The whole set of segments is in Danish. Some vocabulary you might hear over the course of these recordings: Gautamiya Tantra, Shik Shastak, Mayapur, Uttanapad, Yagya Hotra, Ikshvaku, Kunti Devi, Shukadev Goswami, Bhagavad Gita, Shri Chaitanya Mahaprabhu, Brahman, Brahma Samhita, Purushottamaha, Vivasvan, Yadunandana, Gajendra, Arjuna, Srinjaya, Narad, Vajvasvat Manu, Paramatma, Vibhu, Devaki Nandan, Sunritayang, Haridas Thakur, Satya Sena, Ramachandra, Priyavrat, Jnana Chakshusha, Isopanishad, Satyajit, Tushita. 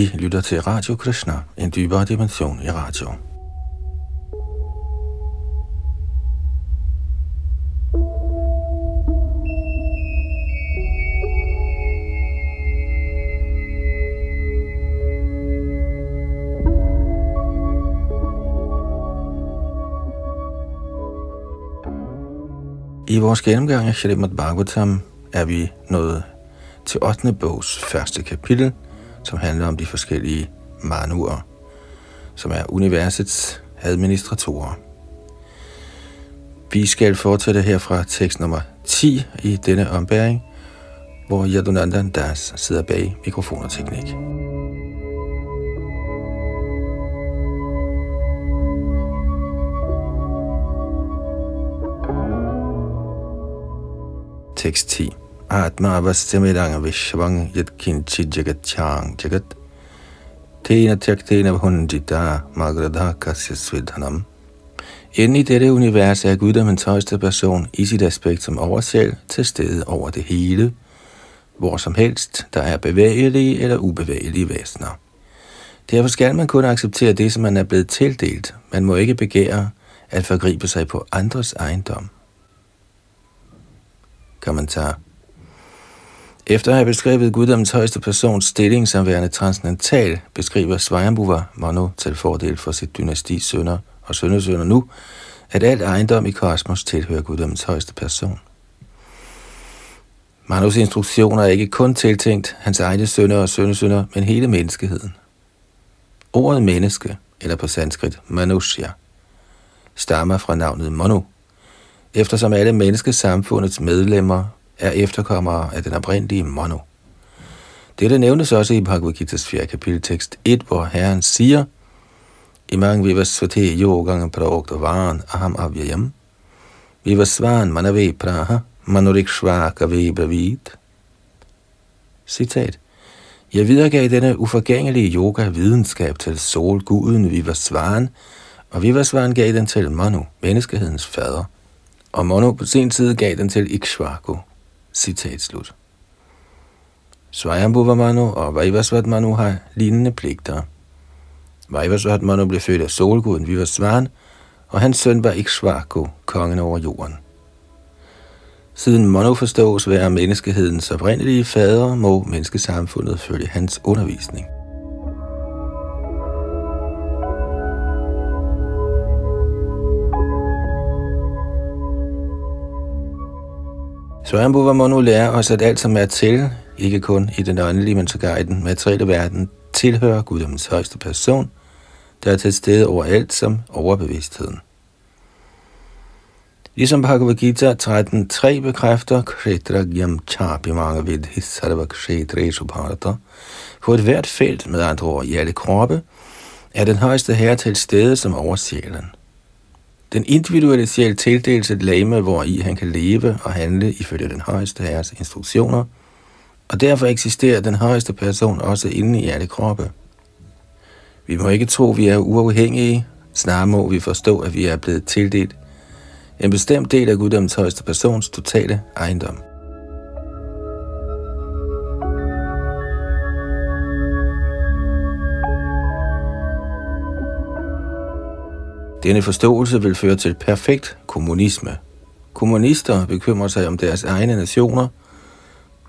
I lytter til Radio Krishna, en dybere dimension i radio. I vores gennemgang af Srimad Bhagavatam er vi nået til 8. bogs første kapitel, som handler om de forskellige manuer, som er universets administratorer. Vi skal fortsætte her fra tekst nummer 10 i denne ombæring, hvor Yadunandana Das sidder bag mikrofon og teknik. Tekst 10. Atma vastemedang vishvang yatkinchi jagatchang jagat tena tjaktena bhundita magradha kasya svidhanam. Inden i dette univers er Gud, den højeste person, i sit aspekt som oversjæl, til stede over det hele, hvor som helst der er bevægelige eller ubevægelige væsener. Derfor skal man kun acceptere det, som man er blevet tildelt. Man må ikke begære at forgribe sig på andres ejendom. Kommentar. Efter at have beskrevet Guddommens højeste persons stilling som værende transcendental, beskriver Svayambhuva Manu til fordel for sit dynastis sønner og sønnesønner nu, at alt ejendom i kosmos tilhører Guddommens højeste person. Manus instruktioner er ikke kun tiltænkt hans egne sønner og sønnesønner, men hele menneskeheden. Ordet menneske, eller på sanskrit manushya, stammer fra navnet Manu, eftersom alle menneskesamfundets medlemmer er efterkommere af den oprindelige Manu. Dette nævnes også i Bhagavad Gitas 4. kapitel tekst 1, hvor Herren siger, Imang vivasvate yogang praogtavaran aham avyayam, vivasvan manave praha manurikshvakave bravid. Citat. Jeg videregav denne uforgængelige yoga-videnskab til solguden Vivasvan, og Vivasvan gav den til Manu, menneskehedens fader. Og Manu på sin side gav den til Ikshvaku. Citat slut. Svayambhuva Manu og Vajvasvat Manu har lignende pligter. Vajvasvat Manu blev født af solguden Vivasvan, og hans søn var Ikshvaku, kongen over jorden. Siden Manu forstås ved at menneskehedens oprindelige fader, må menneskesamfundet følge hans undervisning. Svayambhuva Manu lærer os, at alt som er til, ikke kun i den åndelige, men sågar i den materielle verden, tilhører Guddommens højeste person, der er til stede overalt som overbevidstheden. Ligesom Bhagavad Gita 13.3 bekræfter, på et hvert felt, med andre ord i alle kroppe, er den højeste herre til stede som oversjælen. Den individuelle sjæl tildeles et legeme, hvor i han kan leve og handle ifølge den højeste herres instruktioner, og derfor eksisterer den højeste person også inde i alle kroppe. Vi må ikke tro, vi er uafhængige, snarere må vi forstå, at vi er blevet tildelt en bestemt del af Guddommens højeste persons totale ejendom. Denne forståelse vil føre til perfekt kommunisme. Kommunister bekymrer sig om deres egne nationer,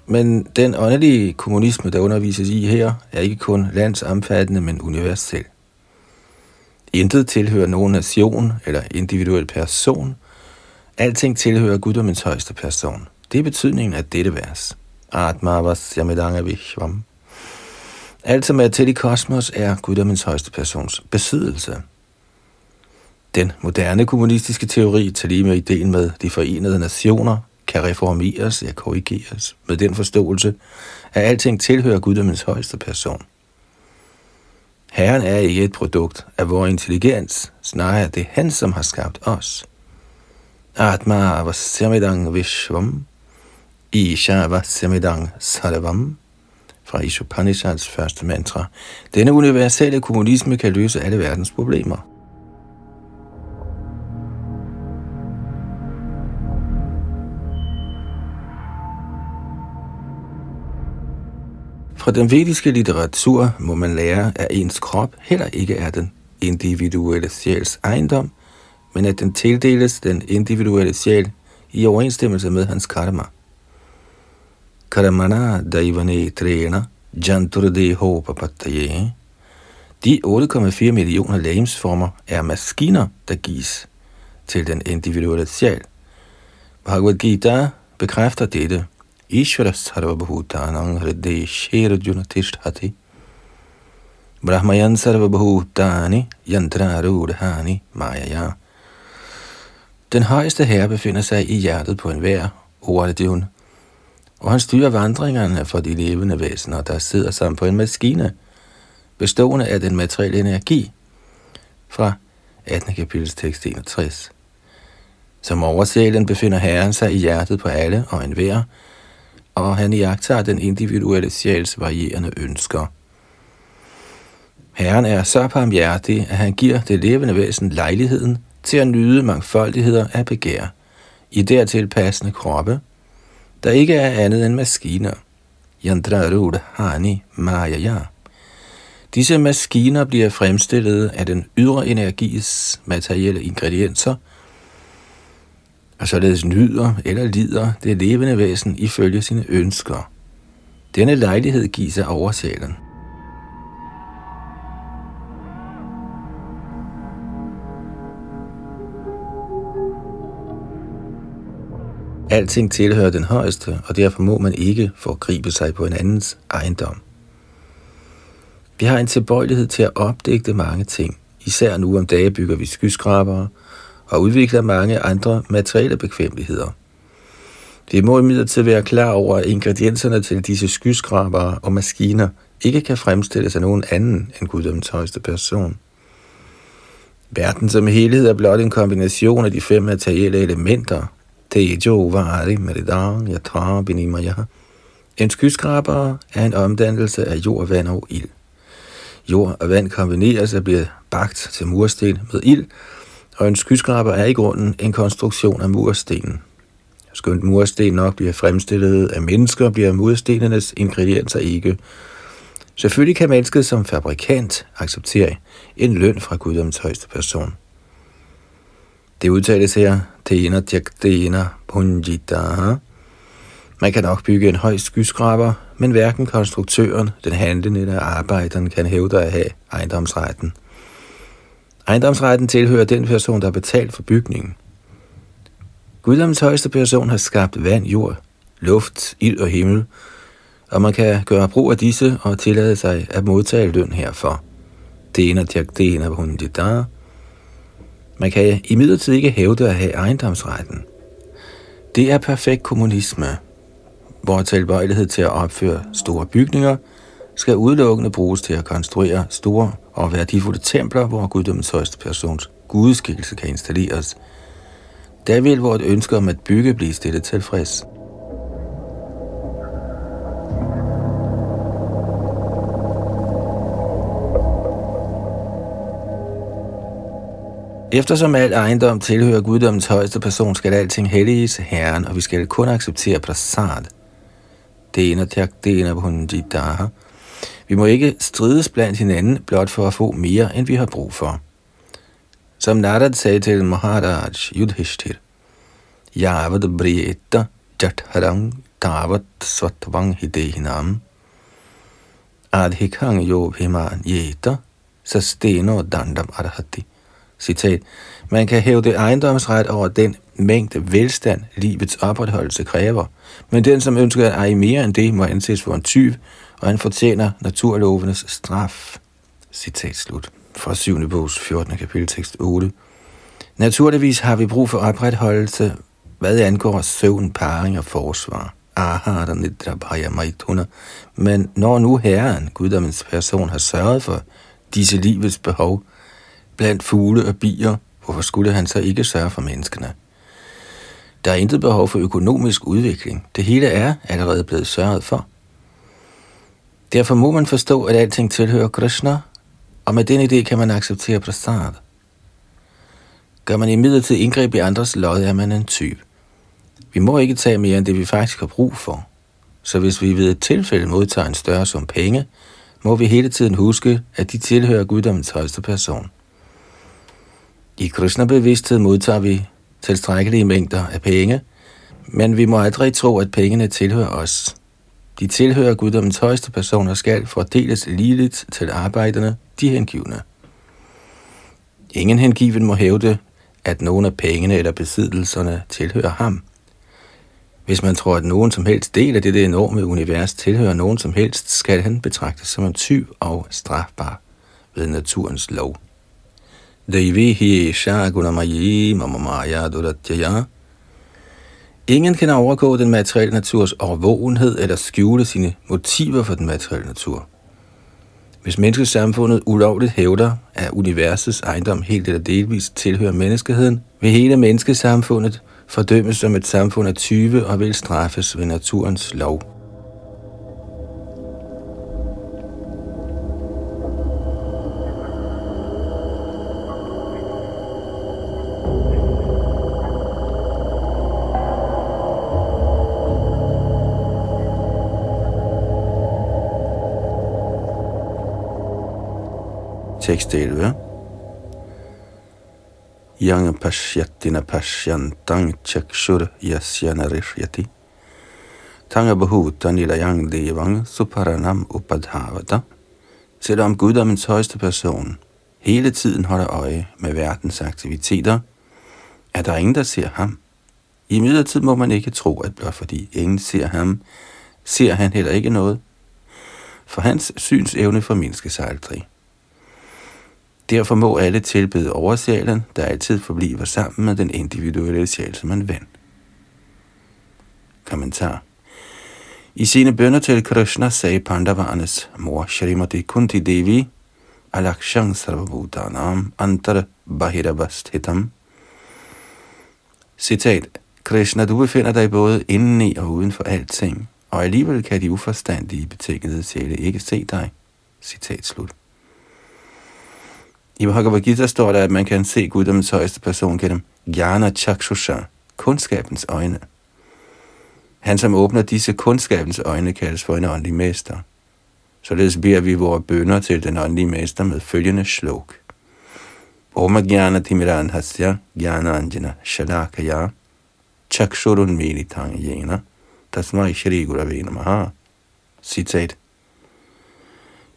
men den åndelige kommunisme, der undervises i her, er ikke kun landsomfattende, men universel. Intet tilhører nogen nation eller individuel person. Alting tilhører Guddommens højeste person. Det er betydningen af dette vers. Alt, som er til i kosmos, er Guddommens højeste persons besiddelse. Den moderne kommunistiske teori, til lige med ideen med de forenede nationer, kan reformeres og korrigeres med den forståelse, at alting tilhører Guddommens højeste person. Herren er ikke et produkt af vores intelligens, snarere er det han, som har skabt os. Atma vasemedang vishvam, isha vasemedang sarvam, fra Isopanishads første mantra. Denne universelle kommunisme kan løse alle verdens problemer. Fra den vediske litteratur må man lære, at ens krop heller ikke er den individuelle sjæls ejendom, men at den tildeles den individuelle sjæl i overensstemmelse med hans karma. Karmana daivane træner, janturdeho papattaye. De 8,4 millioner legemsformer er maskiner, der gives til den individuelle sjæl. Bhagavad Gita bekræfter dette. Ishvara sarvabhutanam hridaya sherjuna tishthati. Brahmayan sarvabhutani yantrarudhani mayaya. Den højeste herre befinder sig i hjertet på enhver, ordedivn, og han styrer vandringerne for de levende væsener, der sidder sammen på en maskine, bestående af den materielle energi, fra 18. kapitels tekst 61. Som oversjælen befinder herren sig i hjertet på alle og enhver, og han iagttager den individuelle sjæls varierende ønsker. Herren er så barmhjertig, at han giver det levende væsen lejligheden til at nyde mangfoldigheder af begær, i dertil passende kroppe, der ikke er andet end maskiner. Yandrarud Hani Mayaya. Disse maskiner bliver fremstillet af den ydre energis materielle ingredienser, og således nyder eller lider det levende væsen ifølge sine ønsker. Denne lejlighed gives af oversjælen. Alting tilhører den højeste, og derfor må man ikke forgribe sig på en andens ejendom. Vi har en tilbøjelighed til at opdægte mange ting. Især nu om dage bygger vi skyskrabere og udvikler mange andre materielle bekvemmeligheder. Vi må imidlertid være klar over, at ingredienserne til disse skyskrabere og maskiner ikke kan fremstilles af nogen anden end Guddoms højeste person. Verden som helhed er blot en kombination af de 5 materielle elementer. En skyskraber er en omdannelse af jord, vand og ild. Jord og vand kombineres og bliver bagt til mursten med ild, og en skyskraber er i grunden en konstruktion af murstenen. Skønt mursten nok bliver fremstillet af mennesker, bliver murstenenes ingredienser ikke. Selvfølgelig kan mennesket som fabrikant acceptere en løn fra Guddoms højeste person. Det udtales her, Tena Tjagtena Punjitaha. Man kan nok bygge en høj skyskraber, men hverken konstruktøren, den handlende eller arbejderen kan hævde at have ejendomsretten. Ejendomsretten tilhører den person, der har betalt for bygningen. Guddoms højeste person har skabt vand, jord, luft, ild og himmel, og man kan gøre brug af disse og tillade sig at modtage løn herfor. Tena Tjagtena Punjitaha. Man kan imidlertid ikke hævde at have ejendomsretten. Det er perfekt kommunisme, hvor tilbøjelighed til at opføre store bygninger skal udelukkende bruges til at konstruere store og værdifulde templer, hvor Guddoms højeste persons gudeskikkelse kan installeres. Der vil vores ønske om at bygge blive stillet tilfreds. Eftersom al ejendom tilhører Guddoms højeste person, skal alting helliges Herren, og vi skal kun acceptere prasad. Vi må ikke strides blandt hinanden, blot for at få mere, end vi har brug for. Som Narad sagde til Maharaj Yudhishthir, Yavad briyeta jatharang tavat svatvang hidehinam adhikang yobhiman yeta sasteno dandam arhati. Citat, man kan hævde ejendomsret over den mængde velstand, livets opretholdelse kræver, men den, som ønsker at eje mere end det, må anses for en tyv, og han fortjener naturlovenes straf. Citat slut. Fra 7. bogs 14. kapitel tekst 8. Naturligvis har vi brug for opretholdelse, hvad angår søvn, parring og forsvar. Men når nu Herren, Guddommens person, har sørget for disse livets behov, blandt fugle og bier, hvorfor skulle han så ikke sørge for menneskene? Der er intet behov for økonomisk udvikling. Det hele er allerede blevet sørget for. Derfor må man forstå, at alting tilhører Krishna, og med den idé kan man acceptere prasad. Gør man imidlertid indgreb i andres lod, er man en type. Vi må ikke tage mere end det, vi faktisk har brug for. Så hvis vi ved et tilfælde modtager en større sum penge, må vi hele tiden huske, at de tilhører guddommens højeste person. I Krishna-bevidsthed modtager vi tilstrækkelige mængder af penge, men vi må aldrig tro, at pengene tilhører os. De tilhører guddommens højeste person og skal fordeles ligeligt til arbejderne, de hengivne. Ingen hengiven må hævde, at nogen af pengene eller besiddelserne tilhører ham. Hvis man tror, at nogen som helst del af dette enorme univers tilhører nogen som helst, skal han betragtes som en tyv og strafbar ved naturens lov. Ingen kan overgå den materielle naturs overvågenhed eller skjule sine motiver for den materielle natur. Hvis menneskesamfundet ulovligt hævder, at universets ejendom helt eller delvist tilhører menneskeheden, vil hele menneskesamfundet fordømmes som et samfund af tyve og vil straffes ved naturens lov. Tekst 11. Yang pasyattina pasyantan chakshur yasyana rishyati tanga bhuta nilayang devang suparanam upadhavata. Selvom guddommens højeste person hele tiden holder øje med verdens aktiviteter, er der ingen, der ser ham. Imidlertid må man ikke tro, at blot fordi ingen ser ham, ser han heller ikke noget, for hans synsevne formindskes aldrig. Derfor må alle tilbede oversjælen, der altid forbliver sammen med den individuelle sjæl, som man vandt. Kommentar. I sine bønner til Krishna sagde Pandavanes mor Shrimati Kunti Devi, Alakshang Sarvabhutanam Antar Bahirabasthitam. Citat. Krishna, du befinder dig både indeni og uden for alting, og alligevel kan de uforstandige betingede sjæle ikke se dig. Citat slut. I Bhagavad Gita står der, at man kan se guddommens højeste person gennem Jnana Chakshusha, kundskabens øjne. Han, som åbner disse kundskabens øjne, kaldes for en åndelig mester. Således beder vi vore bønner til den åndelige mester med følgende slok. Om Jnana Timiran Hasya, Jnana Anjana Shalakaya, Chakshurun Militang Jena, Tasmai Shri Gurave Namaha. Citat.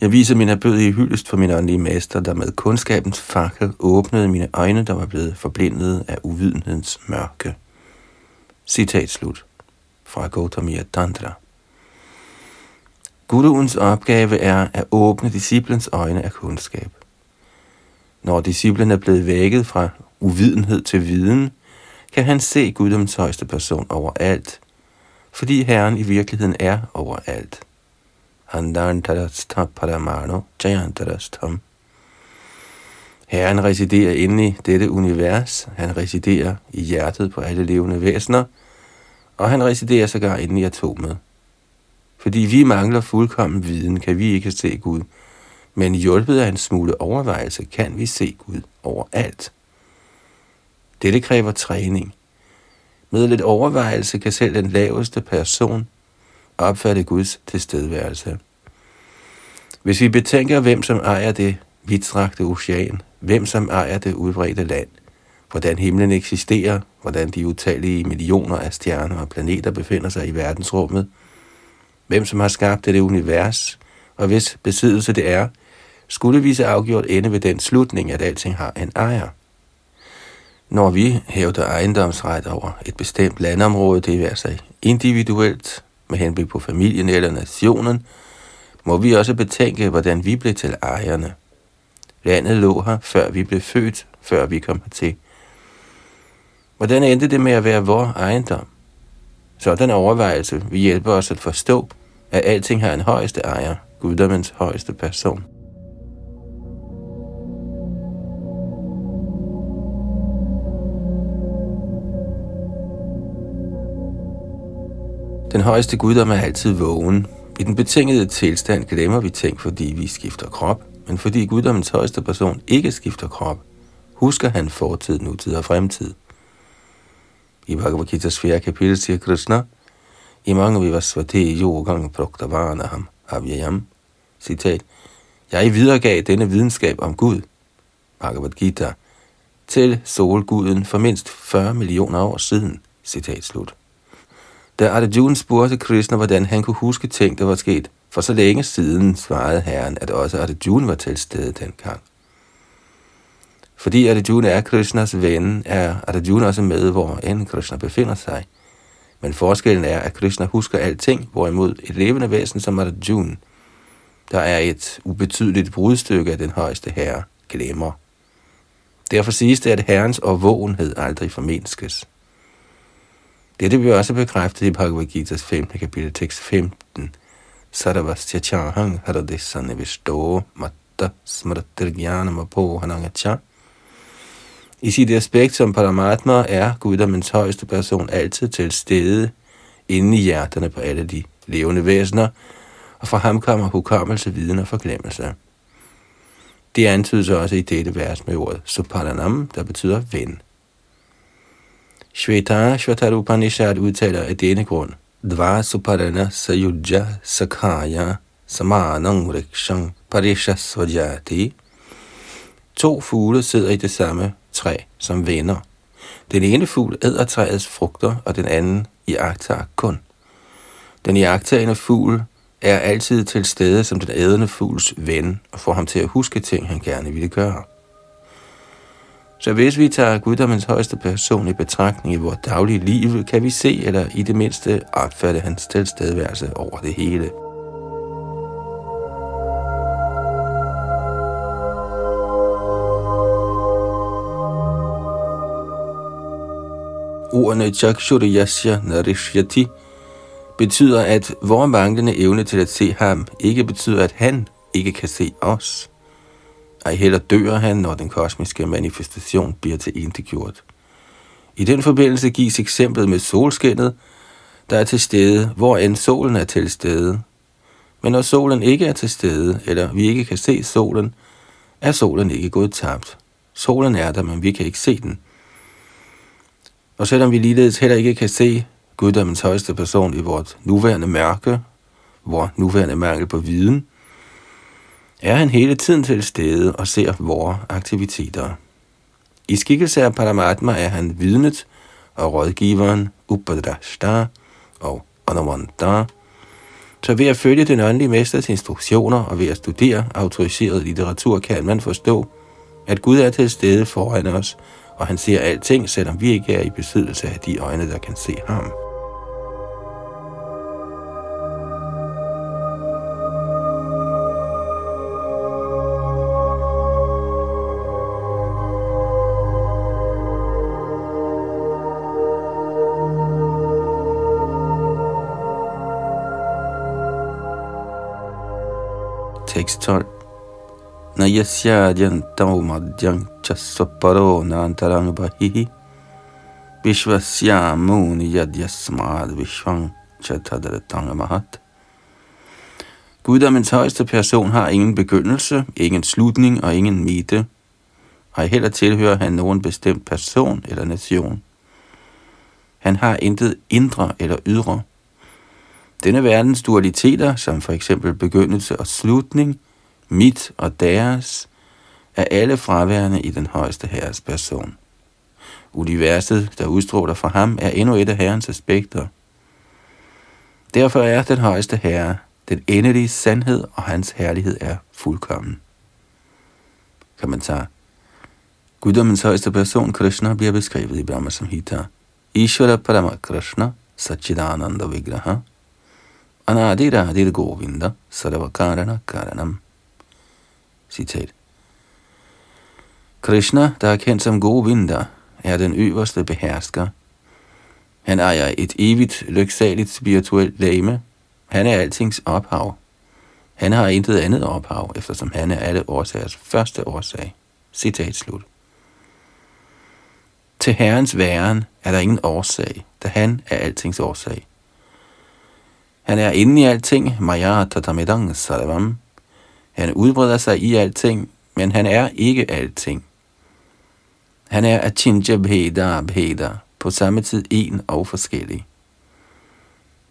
Jeg viser min erbødige hyldest for min åndelige mester, der med kundskabens fakkel åbnede mine øjne, der var blevet forblindet af uvidenhedens mørke. Citat slut. Fra Gautamiya Tantra. Guruens opgave er at åbne disciplens øjne af kundskab. Når disciplen er blevet vækket fra uvidenhed til viden, kan han se guddommens højeste person overalt, fordi Herren i virkeligheden er overalt. Herren residerer inde i dette univers, han residerer i hjertet på alle levende væsener, og han residerer sågar inde i atomet. Fordi vi mangler fuldkommen viden, kan vi ikke se Gud, men hjulpet af en smule overvejelse kan vi se Gud overalt. Dette kræver træning. Med lidt overvejelse kan selv den laveste person opfatte Guds tilstedeværelse. Hvis vi betænker, hvem som ejer det vidtstrakte ocean, hvem som ejer det udbredte land, hvordan himlen eksisterer, hvordan de utallige millioner af stjerner og planeter befinder sig i verdensrummet, hvem som har skabt det univers, og hvis besiddelse det er, skulle vi så afgjort ende ved den slutning, at alting har en ejer. Når vi hævder ejendomsret over et bestemt landområde, det vil altså individuelt, med henblik på familien eller nationen, må vi også betænke, hvordan vi blev til ejerne. Landet lå her, før vi blev født, før vi kom hertil. Hvordan endte det med at være vor ejendom? Sådan overvejelse vil hjælpe os at forstå, at alting har en højeste ejer, guddommens højeste person. Den højeste guddom er altid vågen. I den betingede tilstand glemmer vi ting, fordi vi skifter krop, men fordi guddommens højeste person ikke skifter krop, husker han fortid, nutid og fremtid. I Bhagavad Gita's 4. kapitel siger Krishna, Imang vivasvate yogang proktavanaham avyayam. Citat. Jeg videregav denne videnskab om Gud, Bhagavad Gita, til solguden for mindst 40 millioner år siden. Citat slut. Da Arjuna spurgte Krishna, hvordan han kunne huske ting, der var sket for så længe siden, svarede Herren, at også Arjuna var til stede dengang. Fordi Arjuna er Krishnas ven, er Arjuna også med, hvor end Krishna befinder sig. Men forskellen er, at Krishna husker alting, hvorimod et levende væsen som Arjuna, der er et ubetydeligt brudstykke af den højeste herre, glemmer. Derfor siges det, at herrens overvågenhed aldrig formindskes. Dette bliver også bekræftet i Bhagavad Gitas 5. kapitel tekst 15. Sarvasyachahan haradesane vishto matta smratirgyanam apohanangacha. I sit aspekt som Paramatma er Guddommens højeste person altid til stede inde i hjerterne på alle de levende væsener, og fra ham kommer hukommelse, viden og forglemmelse. Det antydes også i dette vers med ordet Suparanam, der betyder ven. Shvetashvatar Upanishad udtaler af denne grund, Dva Suparana Sayuja Sakaya Samanang Rikshang Parishasvajati. To fugle sidder i det samme træ som venner. Den ene fugl æder træets frugter, og den anden iagttager kun. Den iagttagende fugl er altid til stede som den ædende fugls ven, og får ham til at huske ting, han gerne ville gøre. Så hvis vi tager Guddommens højeste person i betragtning i vores daglige liv, kan vi se eller i det mindste opfatte hans tilstedeværelse over det hele. Ordene Chakshuriyasya Narishyati betyder, at vores manglende evne til at se ham ikke betyder, at han ikke kan se os. Ej heller dør han, når den kosmiske manifestation bliver tilintetgjort. I den forbindelse gives eksemplet med solskinnet, der er til stede, hvor end solen er til stede. Men når solen ikke er til stede, eller vi ikke kan se solen, er solen ikke gået tabt. Solen er der, men vi kan ikke se den. Og selvom vi ligeledes heller ikke kan se Guddommens højeste person i vores nuværende mørke, vores nuværende mangel på viden, er han hele tiden til stede og ser vores aktiviteter. I skikkelse af Paramatma er han vidnet og rådgiveren Upadrashta og Anumanta. Så ved at følge den åndelige mesters instruktioner og ved at studere autoriseret litteratur, kan man forstå, at Gud er til stede foran os, og han ser alting, selvom vi ikke er i besiddelse af de øjne, der kan se ham. Tekst 12. Nayasya jantam madhyam chasparo nantarang bahihi vishvasya muni yadyasmad vishvang chatadratang mahat. Guddommens højeste person har ingen begyndelse, ingen slutning og ingen midte. Ej heller tilhører han nogen bestemt person eller nation. Han har intet indre eller ydre. Denne verdens dualiteter, som for eksempel begyndelse og slutning, mit og deres, er alle fraværende i den højeste herres person. Universet, der udstråler fra ham, er endnu et af herrens aspekter. Derfor er den højeste herre den endelige sandhed, og hans herlighed er fuldkommen. Kommentar. Guddommens højeste person, Krishna, bliver beskrevet i Brahma Samhita. Ishvara Paramakrishna Satchidananda Vigraha Anadira Adil Govinda Saravakarana Karanam. Citat. Krishna, der er kendt som Govinda, er den øverste behersker. Han ejer et evigt, lyksaligt spirituelt legeme. Han er altings ophav. Han har intet andet ophav, eftersom han er alle årsagers første årsag. Citat slut. Til herrens væren er der ingen årsag, da han er altings årsag. Han er inde i alting, Maya Tatamedang Sarvam. Han udbreder sig i alting, men han er ikke alting. Han er Achinja Bheda Bheda, på samme tid en og forskellig.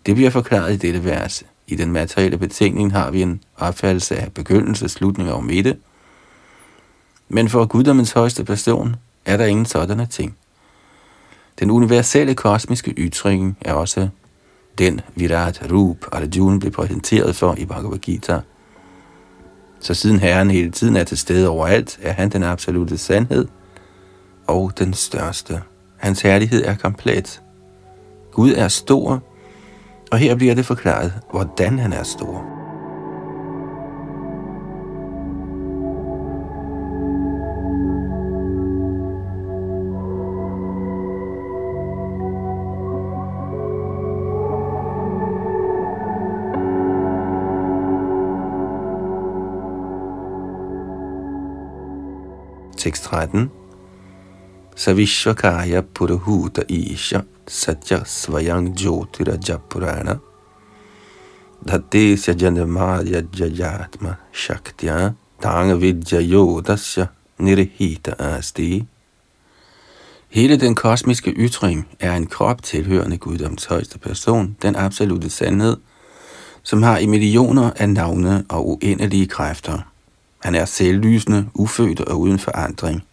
Det bliver forklaret i dette vers. I den materielle betingning har vi en opfattelse af begyndelse, slutning og midte. Men for guddommens højeste person er der ingen sådanne ting. Den universelle kosmiske ytring er også den Virat-Rupa, Arjuna blev præsenteret for i Bhagavad Gita. Så siden Herren hele tiden er til stede overalt, er han den absolute sandhed og den største. Hans herlighed er komplet. Gud er stor, og her bliver det forklaret, hvordan han er stor. Tekst 13. Savishvakaya Puruhuta Isha Satya Svayang Jyotira Japurana Dhatesya Janamaya Jayatma Shaktya Tanga Vidya Yodasya Nirihita Asti. Hele den kosmiske ytring er en krop tilhørende guddoms højeste person, den absolute sandhed, som har i millioner af navne og uendelige kræfter. Han er selvlysende, ufødt og uden forandring.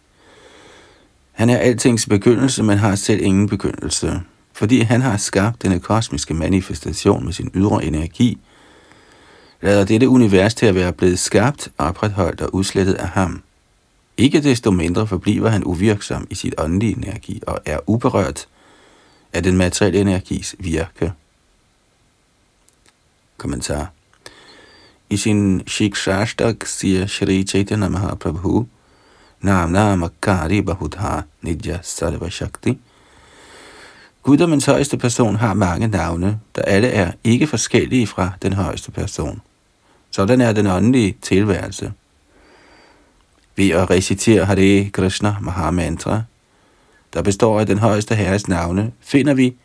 Han er altings begyndelse, men har selv ingen begyndelse, fordi han har skabt denne kosmiske manifestation med sin ydre energi. Lader dette univers til at være blevet skabt, opretholdt og udslettet af ham. Ikke desto mindre forbliver han uvirksom i sit åndelige energi og er uberørt af den materielle energis virke. Kommentar. I sin Shik Shastak siger Shri Chaitanya Mahaprabhu, Nam Nam Akari Bahudha Nidya Sarva Shakti. Guddommens højeste person har mange navne, der alle er ikke forskellige fra den højeste person. Sådan er den åndelige tilværelse. Ved at recitere Hare Krishna Mahamantra, der består af den højeste herres navne, finder vi,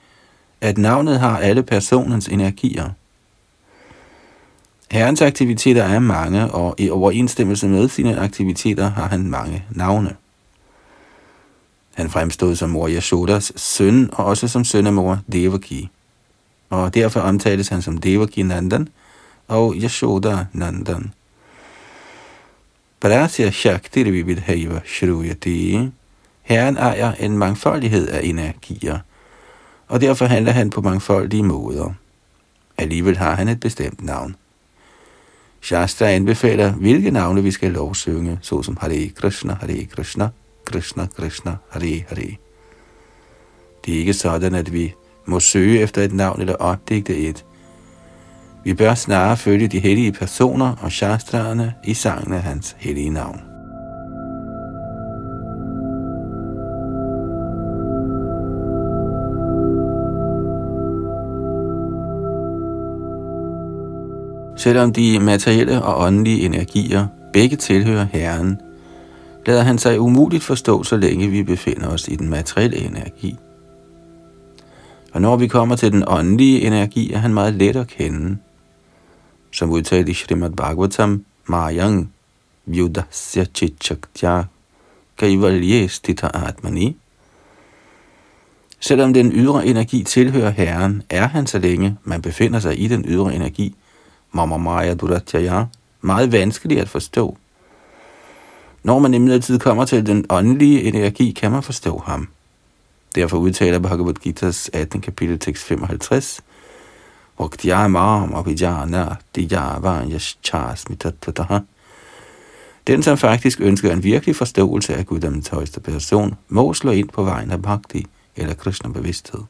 at navnet har alle personens energier. Herrens aktiviteter er mange, og i overensstemmelse med sine aktiviteter har han mange navne. Han fremstod som mor Yashodas søn, og også som søn af mor Devaki. Og derfor omtales han som Devaki Nandan og Yashoda Nandan. Parasya Shaktir Vividhaiva Shruyati. Herren ejer en mangfoldighed af energier, og derfor handler han på mangfoldige måder. Alligevel har han et bestemt navn. Shastra anbefaler, hvilke navne vi skal lovsynge, såsom Hare Krishna, Hare Krishna, Krishna Krishna, Hare Hare. Det er ikke sådan, at vi må søge efter et navn eller opdigte et. Vi bør snarere følge de hellige personer og shastraerne i sangen af hans hellige navn. Selvom de materielle og åndelige energier begge tilhører Herren, lader han sig umuligt forstå, så længe vi befinder os i den materielle energi. Og når vi kommer til den åndelige energi, er han meget let at kende. Som udtalt i Srimad Bhagavatam, Mayang Vyudasya Chichaktya Kaivalye Stita Atmani. Selvom den ydre energi tilhører Herren, er han, så længe man befinder sig i den ydre energi, Mamamaya Duratjaya, meget vanskelig at forstå. Når man imidlertid kommer til den åndelige energi, kan man forstå ham. Derfor udtaler Bhagavad Gitas 18. kapitel tekst 55, den, som faktisk ønsker en virkelig forståelse af guddommens højeste person, må slå ind på vejen af bhakti eller Krishna-bevidsthed.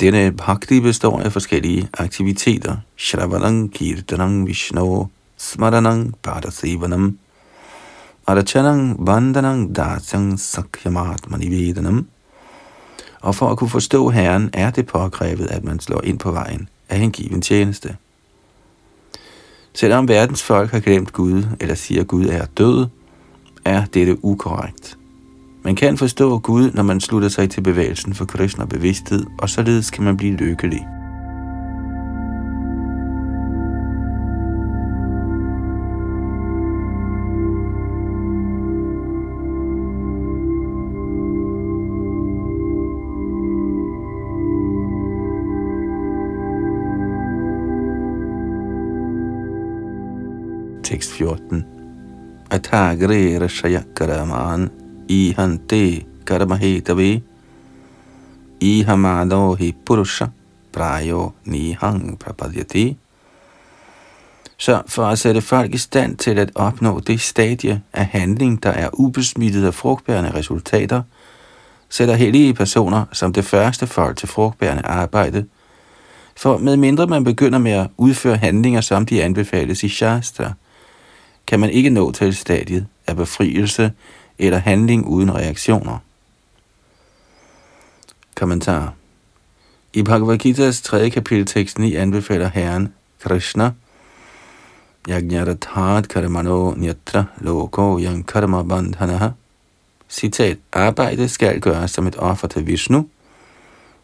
Denne bhakti består af forskellige aktiviteter. Shravanam, kirtanam, vishno, smaranam, parasevanam, arachanam, vandanam, dasyam, sakyamatmanivedanam. Og for at kunne forstå Herren, er det påkrævet, at man slår ind på vejen af en given tjeneste. Selvom verdens folk har glemt Gud, eller siger, at Gud er død, er dette ukorrekt. Man kan forstå Gud, når man slutter sig til bevægelsen for Krishna bevidsthed, og således kan man blive lykkelig. tekst 14. Atagre rashaya karaman ihante karmahetave ihamadahi purusha prayo nihang prapadyati. Så for at sætte folk i stand til at opnå det stadie af handling, der er ubesmittet af frugtbærende resultater, sætter hellige personer som det første folk til frugtbærende arbejde, for medmindre man begynder med at udføre handlinger, som de anbefales i Shastra, kan man ikke nå til stadiet af befrielse eller handling uden reaktioner. Kommentar. I Bhagavad Gita's 3. kapitel tekst 9 anbefaler Herren Krishna, Yajnarathat karmano nyatra loko yang karma bandhanaha. Citat, arbejdet skal gøres som et offer til Vishnu,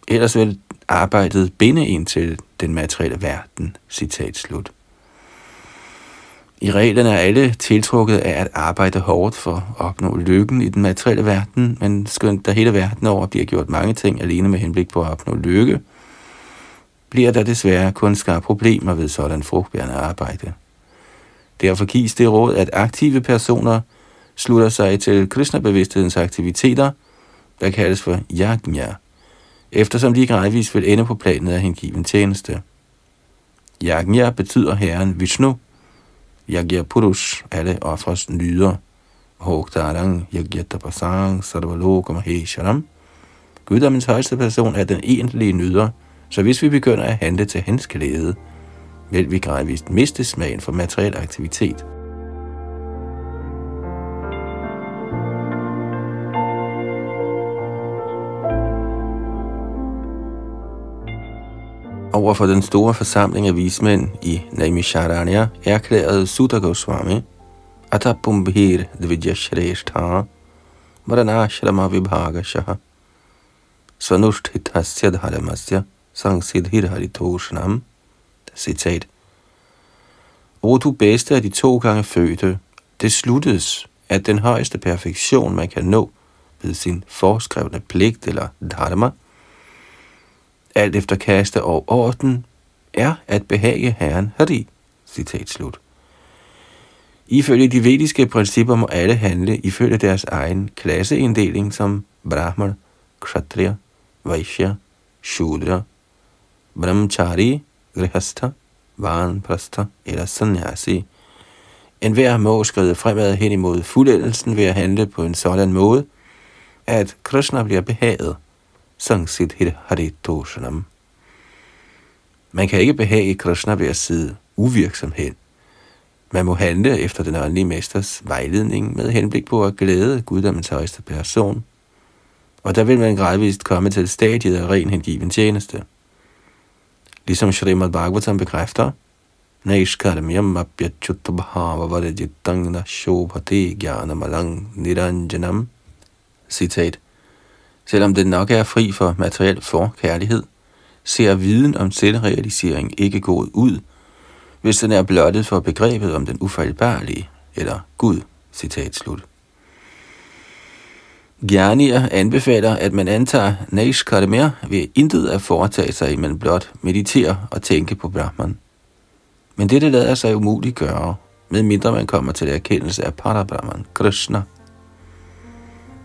ellers vil arbejdet binde en til den materielle verden. Citat slut. I reglerne er alle tiltrukket af at arbejde hårdt for at opnå lykken i den materielle verden, men skønt der hele verden over bliver gjort mange ting alene med henblik på at opnå lykke, bliver der desværre kun skabt problemer ved sådan frugtbærende arbejde. Derfor gives det råd, at aktive personer slutter sig til Krishna-bevidsthedens aktiviteter, der kaldes for yagya, eftersom de gradvist vil ende på planet af hengiven tjeneste. Yagya betyder herren Vishnu, Yagya Purush, alle ofres nyder, Hogdarang, Yagya Tapasang, Sarvalok og Mahesharam. Guddommens højeste person er den egentlige nyder, så hvis vi begynder at handle til hans glæde, vil vi gradvist miste smagen for materiel aktivitet. Overfor den store forsamling af vismænd i Naimisharanya erklærede Shuta Goswami, Atapumbhir dvijashreshthah, Varanashrama vibhagashaha, Svanushthitasya dharamasya, Sangsidhir haritoshnam. Citat. O du bedste af de 2 gange fødte, det sluttes, at den højeste perfektion, man kan nå ved sin forskrevne pligt eller dharma, alt efter kaste og orden, er at behage Herren Hari. Citat slut. Ifølge de vediske principper må alle handle ifølge deres egen klasseinddeling som Brahman, Kshatriya, Vaishya, Shudra, Brahmachari, Grihastha, Vanprastha eller Sannyasi. Enhver må skride fremad hen imod fuldendelsen ved at handle på en sådan måde, at Krishna bliver behaget. Sangsidhir haritoshanam. Man kan ikke behage Krishna ved at sidde uvirksom hen. Man må handle efter den åndelige mesters vejledning med henblik på at glæde guddommens højeste person, og der vil man gradvist komme til stadiet af ren hengiven tjeneste. Ligesom Srimad Bhagavatam bekræfter, Naishkarmyam apyachuttabhava varajitangna shobhate jnanamalang niranjanam. Citat. Selvom den nok er fri for materiel forkærlighed, ser viden om selvrealisering ikke god ud, hvis den er blottet for begrebet om den ufejlbarlige, eller Gud. Citat slut. Gjernier anbefaler, at man antager Naishkarmya ved intet at foretage sig, men blot mediterer og tænke på Brahman. Men dette lader sig umuligt gøre, medmindre man kommer til erkendelse af Parabrahman, Krishna.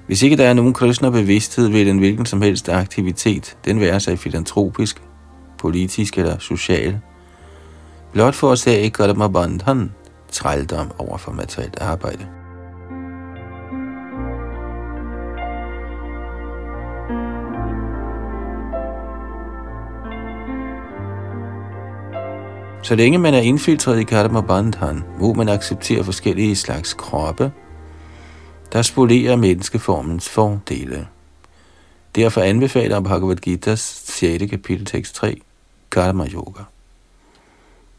Hvis ikke der er nogen Krishna-bevidsthed ved den hvilken som helst aktivitet, den være sig filantropisk, politisk eller social, blot for at sige ikke gør det med bandhan, trældom over for materielt arbejde. Så længe man er indfiltret i karma bandhan, må man acceptere forskellige slags kroppe, der spolerer menneskeformens fordele. Derfor anbefaler Bhagavad Gita's 6. kapitel tekst 3 karma yoga.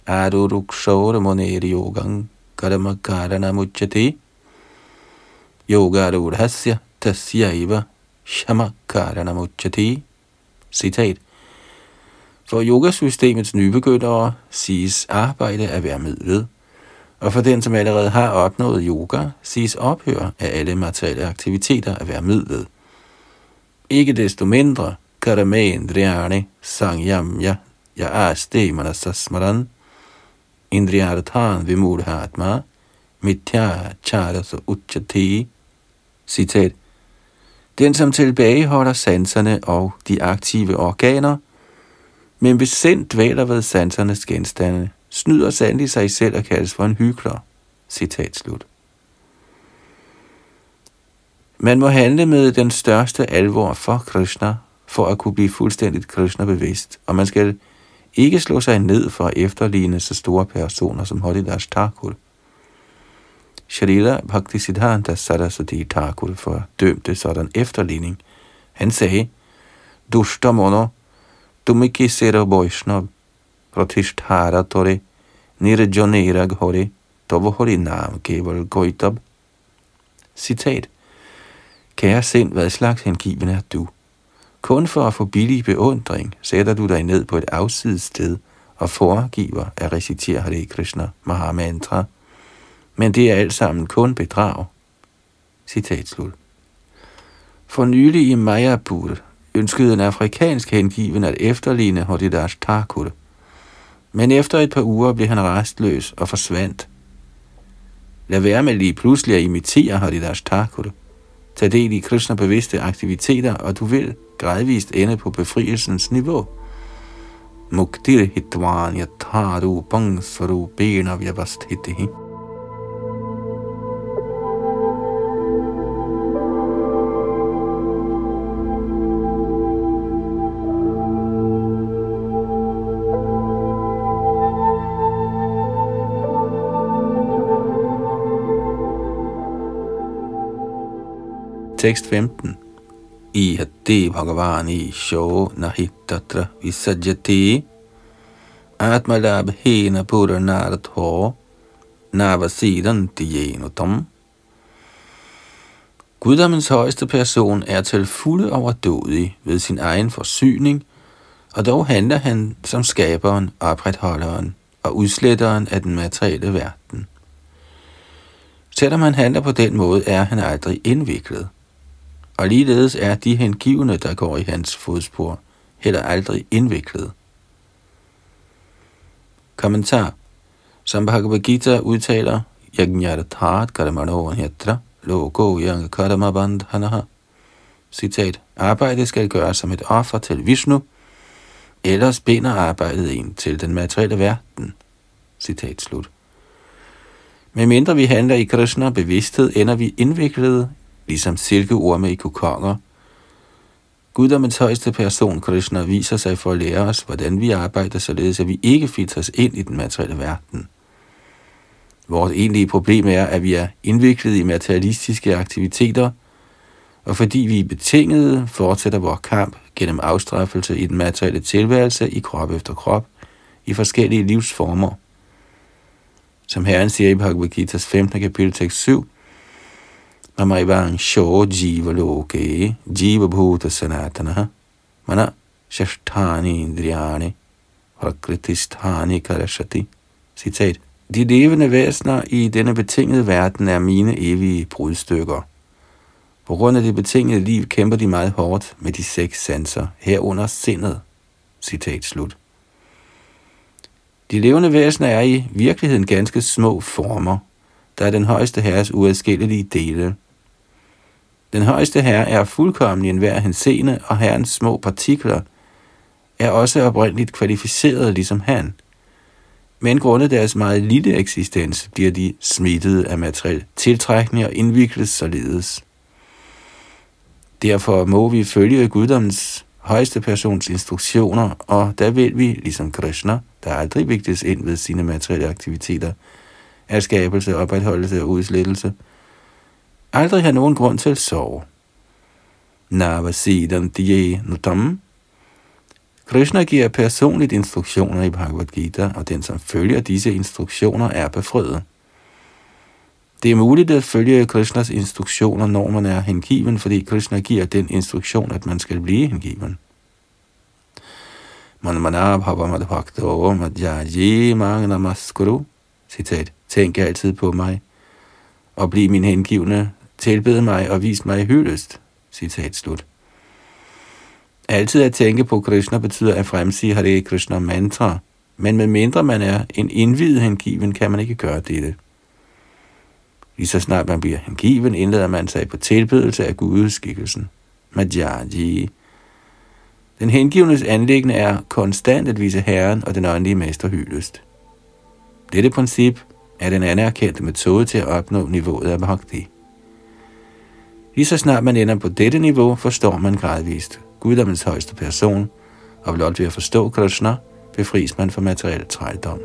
Adurukshore moneri yogang karma karana muchyate yoga rudhasya tasyaiva shama karana muchyate. Citat. For yogasystemets nybegyndere siges arbejde at være midlet, og for den, som allerede har opnået yoga, siges ophør af alle materielle aktiviteter at være midlet. Ikke desto mindre, karamendriyani sangyamya ya'astemana sasmaran indriyarthan vimurhatma mityacharas uchati, citat, den som tilbageholder sanserne og de aktive organer, men hvis sind dvæler ved sansernes genstande, snyder sandelig sig selv og kaldes for en hykler, citat slut. Man må handle med den største alvor for Krishna, for at kunne blive fuldstændigt Krishna-bevidst, og man skal ikke slå sig ned for at efterligne så store personer som Haridas Thakur. Shrila Bhaktisiddhanta Saraswati Thakur fordømte sådan efterligning. Han sagde, Dushta mono, tumiki sera vaishnava, pratishtara tore, nirjonera ghore, tava hori nam keval goitab. Citat. Kære sind, hvad slags hengiven er du? Kun for at få billig beundring, sætter du dig ned på et afsides sted og foregiver at recitere Hare Krishna Mahamantra. Men det er alt sammen kun bedrag. Citat slut. For nylig i Mayapur ønskede en afrikansk hengiven at efterligne Haridas Thakur. Men efter et par uger blev han rastløs og forsvandt. Lad være med lige pludselig at imitere Haridas Thakur. Tag del i Krishna-bevidste aktiviteter, og du vil gradvist ende på befrielsens niveau. Muktir hitvan yatharu pangsvaru benavjavasthitihi. Tekst 15. I hati bhagavani sho nahitatra visajati atmalabhena puranartho navasidanti yenutam. Guddommens højeste person er til fulde overdådig ved sin egen forsyning, og dog handler han som skaberen, opretholderen og udsletteren af den materielle verden. Selvom han handler på den måde, er han aldrig indviklet. Og ligeledes er de hengivne, der går i hans fodspor, heller aldrig indviklet. Kommentar. Som Bhagavad Gita udtaler, Yajñarthat karmano yatra loko yang karma bandhanaha. Citat. Arbejdet skal gøres som et offer til Vishnu, ellers binder arbejdet en til den materielle verden. Citat slut. Med mindre vi handler i Krishna bevidsthed, ender vi indviklede, ligesom silkeorme i kokonger. Guddommens højeste person, Krishna, viser sig for at lære os, hvordan vi arbejder, således at vi ikke filtres ind i den materielle verden. Vores egentlige problem er, at vi er indviklet i materialistiske aktiviteter, og fordi vi er betingede, fortsætter vores kamp gennem afstraffelse i den materielle tilværelse i krop efter krop, i forskellige livsformer. Som Herren siger i Bhagavad Gitas 15. kapitel tekst 7, Mamayvang sho jiva loke jiva bhuta sanatana mana shashtani indriyane prakritisthani karashati. Citat. De levende væsener i denne betingede verden er mine evige brudstykker. På grund af det betingede liv kæmper de meget hårdt med de 6 sanser, herunder sindet. Citat slut. De levende væsener er i virkeligheden ganske små former, der er den højeste herres uadskillelige dele. Den højeste herre er fuldkommen i enhver henseende, og herrens små partikler er også oprindeligt kvalificerede ligesom han. Men grundet deres meget lille eksistens bliver de smittet af materiel tiltrækning og indvikles således. Derfor må vi følge guddommens højeste persons instruktioner, og der vil vi, ligesom Krishna, der aldrig vigtes ind ved sine materielle aktiviteter, af skabelse, opretholdelse og udslettelse, aldrig har nogen grund til at sove. Krishna giver personligt instruktioner i Bhagavad Gita, og den, som følger disse instruktioner, er befriet. Det er muligt at følge Krishnas instruktioner, når man er hengiven, fordi Krishna giver den instruktion, at man skal blive hengiven. Citat. Tænk altid på mig, og bliv min hengivne, tilbed mig og vis mig hyldest. Citat slut. Altid at tænke på Krishna betyder at fremsige Hare Krishna mantra, men medmindre man er en indviet hengiven, kan man ikke gøre dette. Lige så snart man bliver hengiven, indleder man sig på tilbedelse af gudeskikkelsen. Madhyaji. Den hengivnes anliggende er konstant at vise Herren og den åndelige mester hyldest. Dette princip er den anerkendte metode til at opnå niveauet af bhakti. Lige så snart man ender på dette niveau, forstår man gradvist guddommens højeste person, og blot ved at forstå Krishna, befries man fra materiel trældom.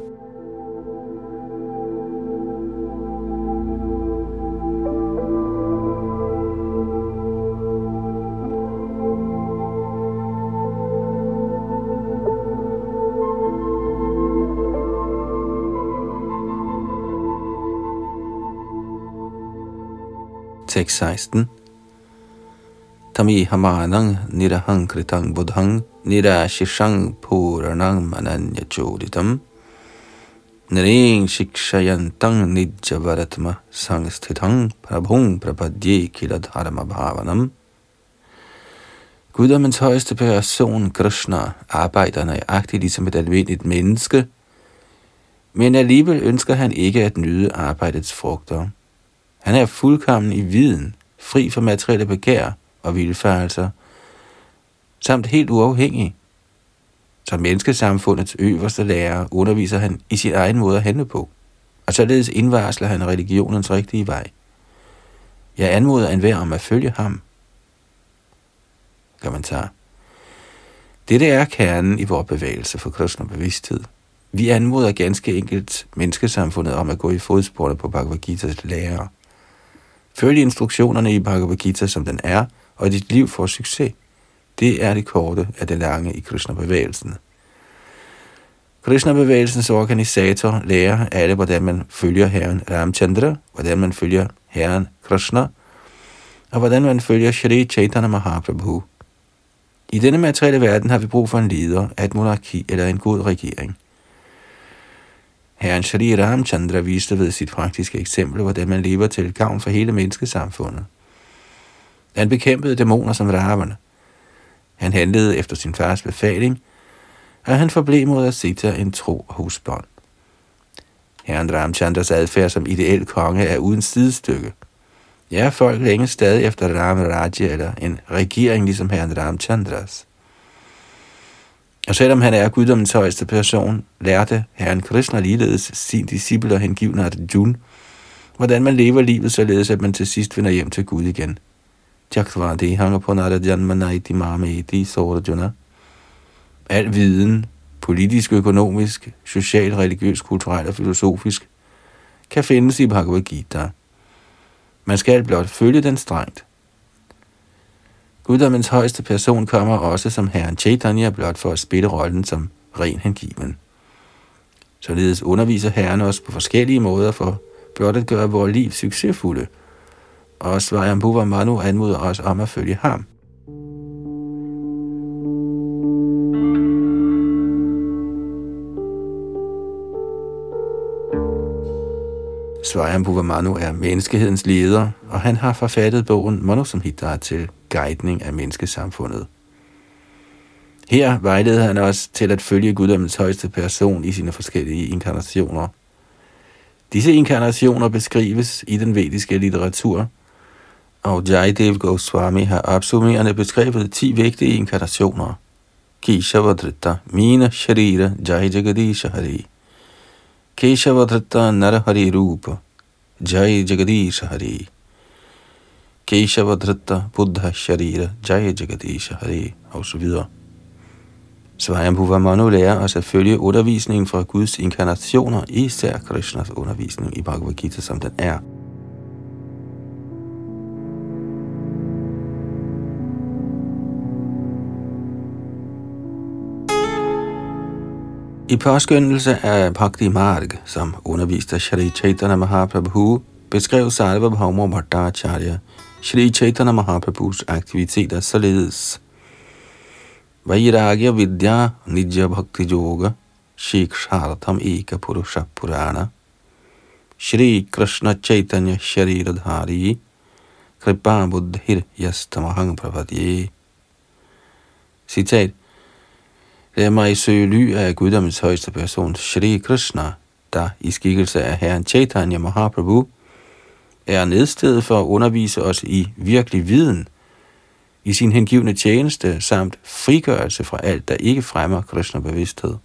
Tekst 16. Tami hamanang nirahangkritang budhang nirashishang puranang mananya choditam naring shikshayantang nijjavaratma sangstithang prabhung prapadye kiladharma bhavanam. Guddommens højeste person, Krishna, arbejder nøjagtigt ligesom et almindeligt menneske, men alligevel ønsker han ikke at nyde arbejdets frugter. Han er fuldkommen i viden, fri for materielle begær og vildfarelser, samt helt uafhængig. Som menneskesamfundets øverste lærer underviser han i sin egen måde at handle på, og således indvarsler han religionens rigtige vej. Jeg anmoder enhver om at følge ham. Kommentar. Dette er kernen i vores bevægelse for kristen bevidsthed. Vi anmoder ganske enkelt menneskesamfundet om at gå i fodsporene på Bhagavad Gitas lærer. Følg instruktionerne i Bhagavad Gita, som den er, og dit liv får succes. Det er det korte af det lange i Krishna-bevægelsen. Krishna-bevægelsens organisator lærer alle, hvordan man følger herren Ramachandra, hvordan man følger herren Krishna, og hvordan man følger Shri Chaitanya Mahaprabhu. I denne materielle verden har vi brug for en leder af et monarki eller en god regering. Herren Shri Ramachandra viste ved sit praktiske eksempel, hvordan man lever til gavn for hele menneskesamfundet. Han bekæmpede dæmoner som Ravana. Han handlede efter sin fars befaling, og han forblev mod at sikre en tro og husbånd. Herren Ramachandras adfærd som ideel konge er uden sidestykke. Ja, folk længe stadig efter Ramaraja eller en regering ligesom herren Ramachandras. Og selvom han er guddommens højeste person, lærte herren Krishna ligeledes sin disciple og hengivne Arjuna, hvordan man lever livet således, at man til sidst vender hjem til Gud igen. Jaktvadi hanger på Narad Mameti Sorajuna. Al viden, politisk, økonomisk, social, religiøs, kulturel og filosofisk, kan findes i Bhagavad Gita. Man skal blot følge den strengt. Guddommens højeste person kommer også som herren Chaitanya blot for at spille rollen som ren hengiven. Således underviser herren os på forskellige måder for blot at gøre vores liv succesfulde, og Svayambhuva Manu anmoder os om at følge ham. Svayambhuva Manu er menneskehedens leder, og han har forfattet bogen Brahma Samhita til guidning af menneskesamfundet. Her vejleder han os til at følge guddommens højeste person i sine forskellige inkarnationer. Disse inkarnationer beskrives i den vediske litteratur, og Shukadev Goswami har opsummerende beskrevet 10 vigtige inkarnationer. Keshavadritta, Mina Sharira, Jai Jagadisha Hari. Keshavadritta Narahari Rupa, Jai Jagadisha Hari. Keshavadritta Buddha Sharira, Jai Jagadisha Hari, og så videre. Svayambhuva Manu lærer os at følge undervisningen fra Guds inkarnationer, især Krishnas undervisning i Bhagavad Gita, som den er. I påskyndelse af Bhakti Marg, som underviste Shri Chaitanya Mahaprabhu, beskrev Sarva Bhauma Bhattacharya Shri Chaitanya Mahaprabhus aktiviteter således. Vairagya vidya nijya bhakti yoga shikshartham eka purusha purana Shri Krishna Chaitanya shariradhari kripa buddhir yastamahang pravadye. Citat. Lad mig søge ly af guddommens højeste person, Shri Krishna, der i skikkelse af herren Chaitanya Mahaprabhu er nedstedet for at undervise os i virkelig viden, i sin hengivne tjeneste samt frigørelse fra alt, der ikke fremmer Krishna-bevidsthed.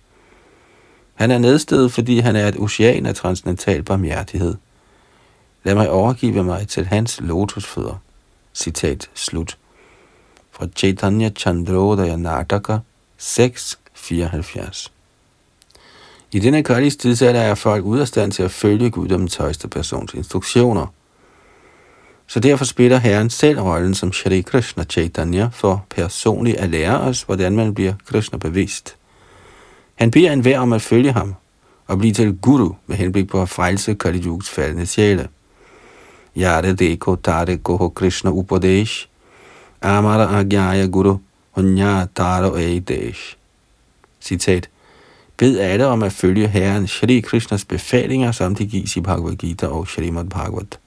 Han er nedstedet, fordi han er et ocean af transcendental barmhjertighed. Lad mig overgive mig til hans lotusfødder. Citat slut. Fra Chaitanya Chandrodaya Nartaka 6.74. I denne kærligheds tidsalder er folk ude af stand til at følge guddommens højeste persons instruktioner. Så derfor spiller Herren selv rollen som Shri Krishna Chaitanya for personligt at lære os, hvordan man bliver Krishna bevidst. Han beder enhver om at følge ham og blive til guru med henblik på at frelse Kali Yugas faldne sjæle. Yare deko tare goho Krishna upadesh, amara agyaya guru hunya taro eidesh. Citat. Bed alle om at følge Herren Shri Krishnas befalinger, som de gives i Bhagavad Gita og Srimad Bhagavatam.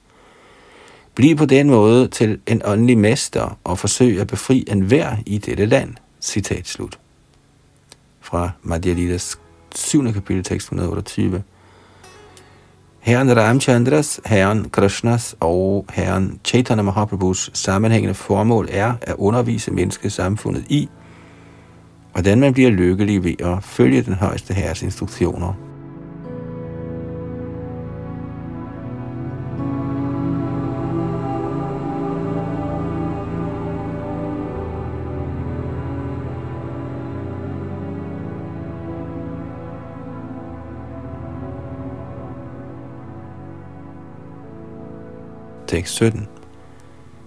Bliv på den måde til en åndelig mester og forsøg at befri enhver i dette land. Citat slut. Fra Madhya Litas 7. kapitel, tekst 128. Herren Ramachandras, Herren Krishnas og Herren Chaitanya Mahaprabhus sammenhængende formål er at undervise menneskesamfundet i, hvordan man bliver lykkelig ved at følge den højeste herres instruktioner. Tekst 17.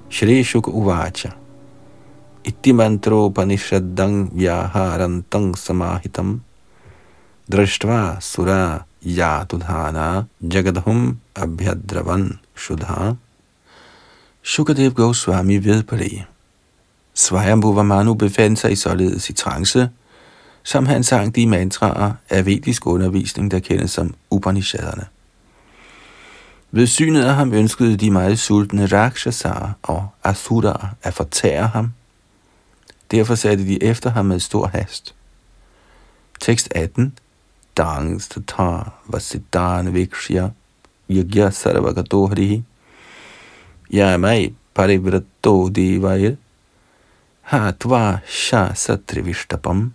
Shri Shuka Uvacha Itti mantropanishadang vyaharantang samahitam Drashtva sura yadudhana jagadhum abhyadravan shudha. Shukadev Goswami ved på det. Svayambhuva Manu befandt sig således i trance, som han sang de mantraer af vedisk undervisning, der kendes som Upanishaderne. Ved synet af ham ønskede de meget sultne Raksasar og Asura at fortære ham. Derfor satte de efter ham med stor hast. Tekst 18. Dangstatar vasiddhane vikshya yagya sarvagato harihi yamai parivrato devair hatva shasatrivistapam.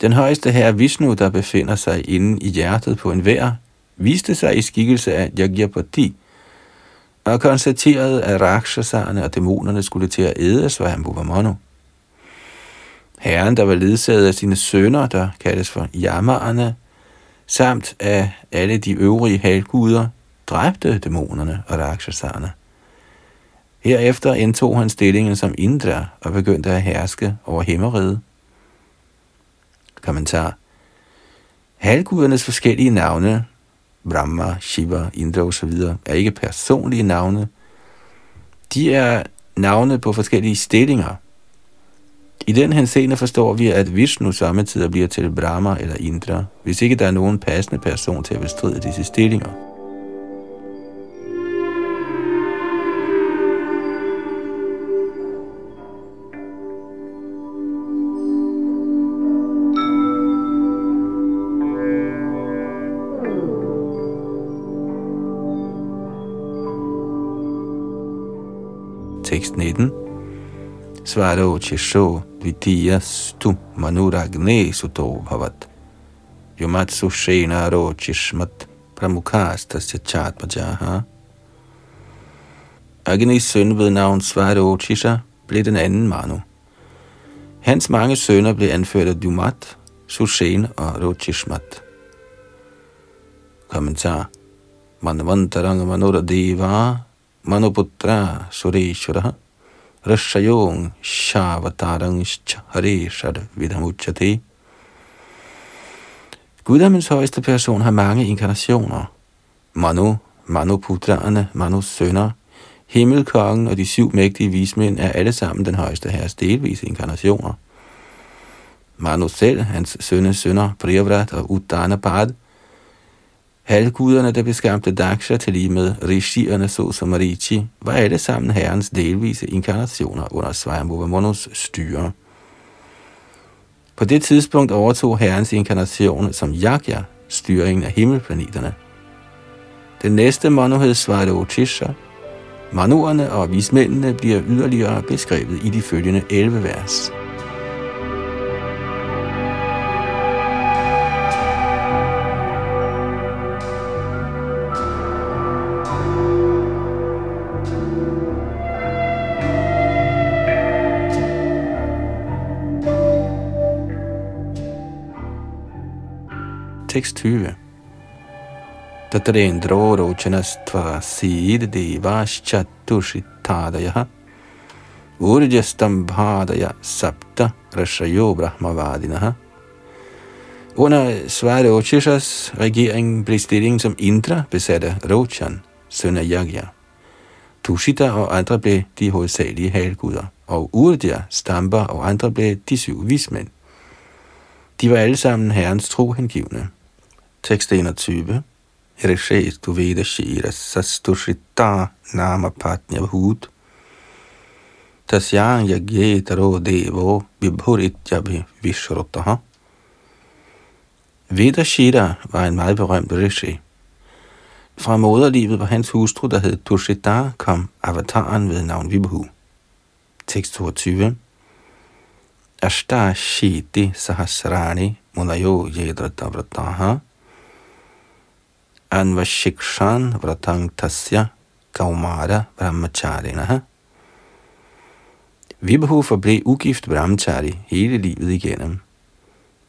Den højeste herre Vishnu, der befinder sig inde i hjertet på enhver, viste sig i skikkelse af Yagyapati og konstaterede, at rakshaserne og dæmonerne skulle til at æde Svayambhuva Manu. Herren, der var ledsaget af sine sønner, der kaldes for Yamaerne, samt af alle de øvrige halvguder, dræbte dæmonerne og rakshaserne. Herefter indtog han stillingen som Indra og begyndte at herske over himmeriget. Kommentar. Halvgudernes forskellige navne, Brahma, Shiva, Indra osv., er ikke personlige navne. De er navne på forskellige stillinger. I den henseende forstår vi, at Vishnu samtidig bliver til Brahma eller Indra, hvis ikke der er nogen passende person til at bestride disse stillinger. Tekst 19. Svaro Chesho Dvitiyastu Manuragne Suto Bhavat Yomatsu Shena Ro Chishmat Pramukastasya Chatmajaha. Agnis søn ved navn Svaro Chesha blev den anden Manu. Hans mange sønner blev anført af Dumat, Sushen og Rochishmat. Kommentar. Manvantaranga Manura Deva Manuputra Sureshwara Rashayong Shavatarangshcha Hareshad Vidhamuchate. Guddommens højeste person har mange inkarnationer. Manu, Manuputraerne, Manus sønner, himmelkongen og de syv mægtige vismænd er alle sammen den højeste herres delvise inkarnationer. Manu selv, hans sønnes sønner, Priyavrat og Uttanapad, halvguderne, der beskabte Daksha til lige med rishierne såsom Marichi, var alle sammen herrens delvise inkarnationer under Svayambhuva Manus styre. På det tidspunkt overtog herrens inkarnation som Yagya styringen af himmelplaneterne. Den næste manu hed Svarotisha. Manuerne og vismændene bliver yderligere beskrevet i de følgende 11 vers. Tekst 20. Tatrendro rochanastva siddevas chatushitadaya urjastambhadaya sapta rashayo brahmavadinaha. Under Svarochishas regering blev stillingen som Indra besatte Rochan, søn af Yagya. Tushita og andre blev de hovedsagelige halvguder, og Urja, Stamba og andre blev de 7 vismænd. De var alle sammen herrens trohengivne. Tekst 21. Hereshestu vedashira sastushita namapatnya vhut tasyang yaggetaro devo vibhuritjabhi vishrotaha. Vedashira var en meget berømt rishi. Fra moderlivet var hans hustru, der hed Tushita, kom avataren ved navn Vibhu. Tekst 22. Ashtashiti sahasrani munayo yedrata vrataha anvashikshan vratang tasya kaumara brahmacharinaha. Vibhu forblev ugift brahmachari hele livet igennem.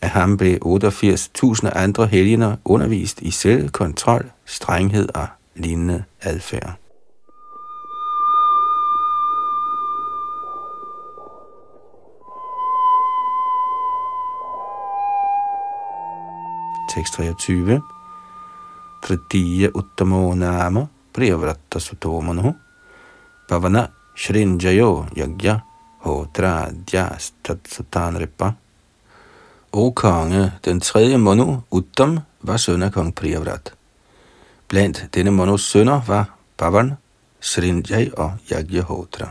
Af ham blev 88.000 andre helgener undervist i selvkontrol, strenghed og lignende adfærd. Tekst 23. Tredje uttamo nama Priyavrat suto manu pavana Srinjaya Yagya Hotra dyastatsutan ripa. O konge, den tredje manu Uttam var søn af kong Priyavrat. Blandt denne manus sønner var Pavan, Srinjaya og Yagya Hotra.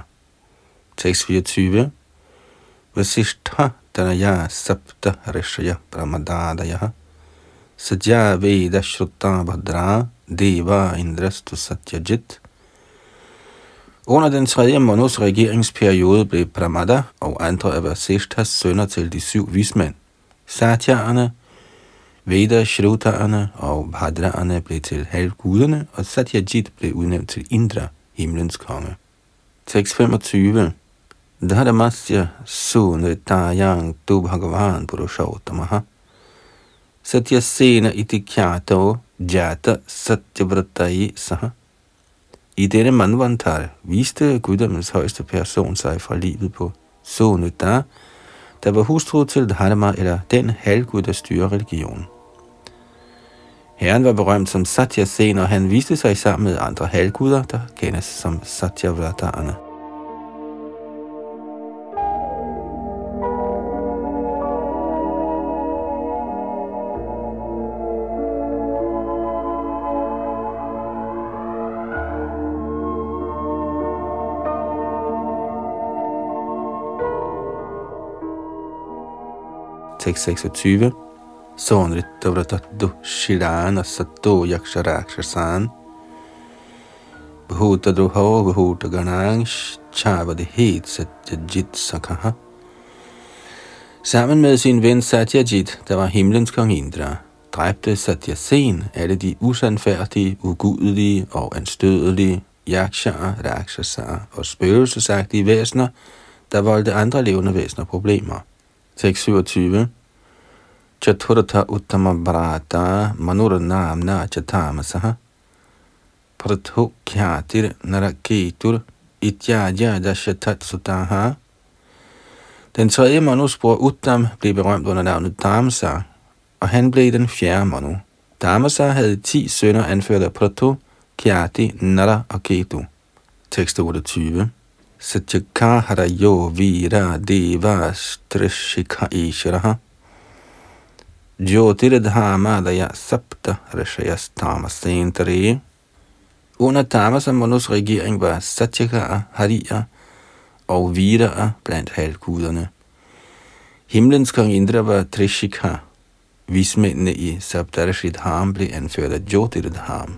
Tekst 24. Vasishtha danaya sapta rishaya pramadadaya Satya Veda Shrutta Bhadra Deva Indrastu Satyajit. Under den tredje manus regeringsperiode blev Pramada og andre af Vasishthas sønner til de 7 vismænd. Satya'erne, Veda Shruta'erne og Bhadra'erne blev til halvguderne, og Satyajit blev udnævnt til Indra, himlens konge. Tekst 25. Dharamasya sunritayang tu bhagavan purushottamaha Satya Sena itikyato jata satyavratai saha. I denne manvantar viste guddommens højeste person sig fra livet på Sonita, der var hustru til Dharma, eller den halvgud, der styrer religionen. Herren var berømt som Satya Sena, og han viste sig sammen med andre halvguder, der kendes som Satyavratane. Tekst 26. Sonritavratadu shirana sato yaksharakshasan bhutadruho bhutaganang chavadihet satyajit sakaha. Sammen med sin ven Satyajit, der var himlens kong Indra, dræbte Satyasen alle de usandfærdige, ugudelige og anstødelige yakshara, rakshasarer og spøgelsesagtige væsener, der voldte andre levende væsener problemer. Tekst 27. Chaturtha uttama brata manur namna chatamasaha pratho khyatir naraketur ityajya dashatat sutaha. Den tredje manus bror Uttam blev berømt under navnet Dhamasa, og han blev den fjerde manu. Dhamasa havde 10 sønner anført af Pratho, Khyati, Nara og Ketu. Tekst 28. Satyakaharayo vira devas trishika ishraha jyotirdhamadaya sapta rishayas tamasentare. Under Tamasamanus regering var Satyakara, Harier og Viraer blandt halvguderne. Himlens kong Indra var Trishika. Vismændene i Saptarishidham blev anført af Jyotirdham.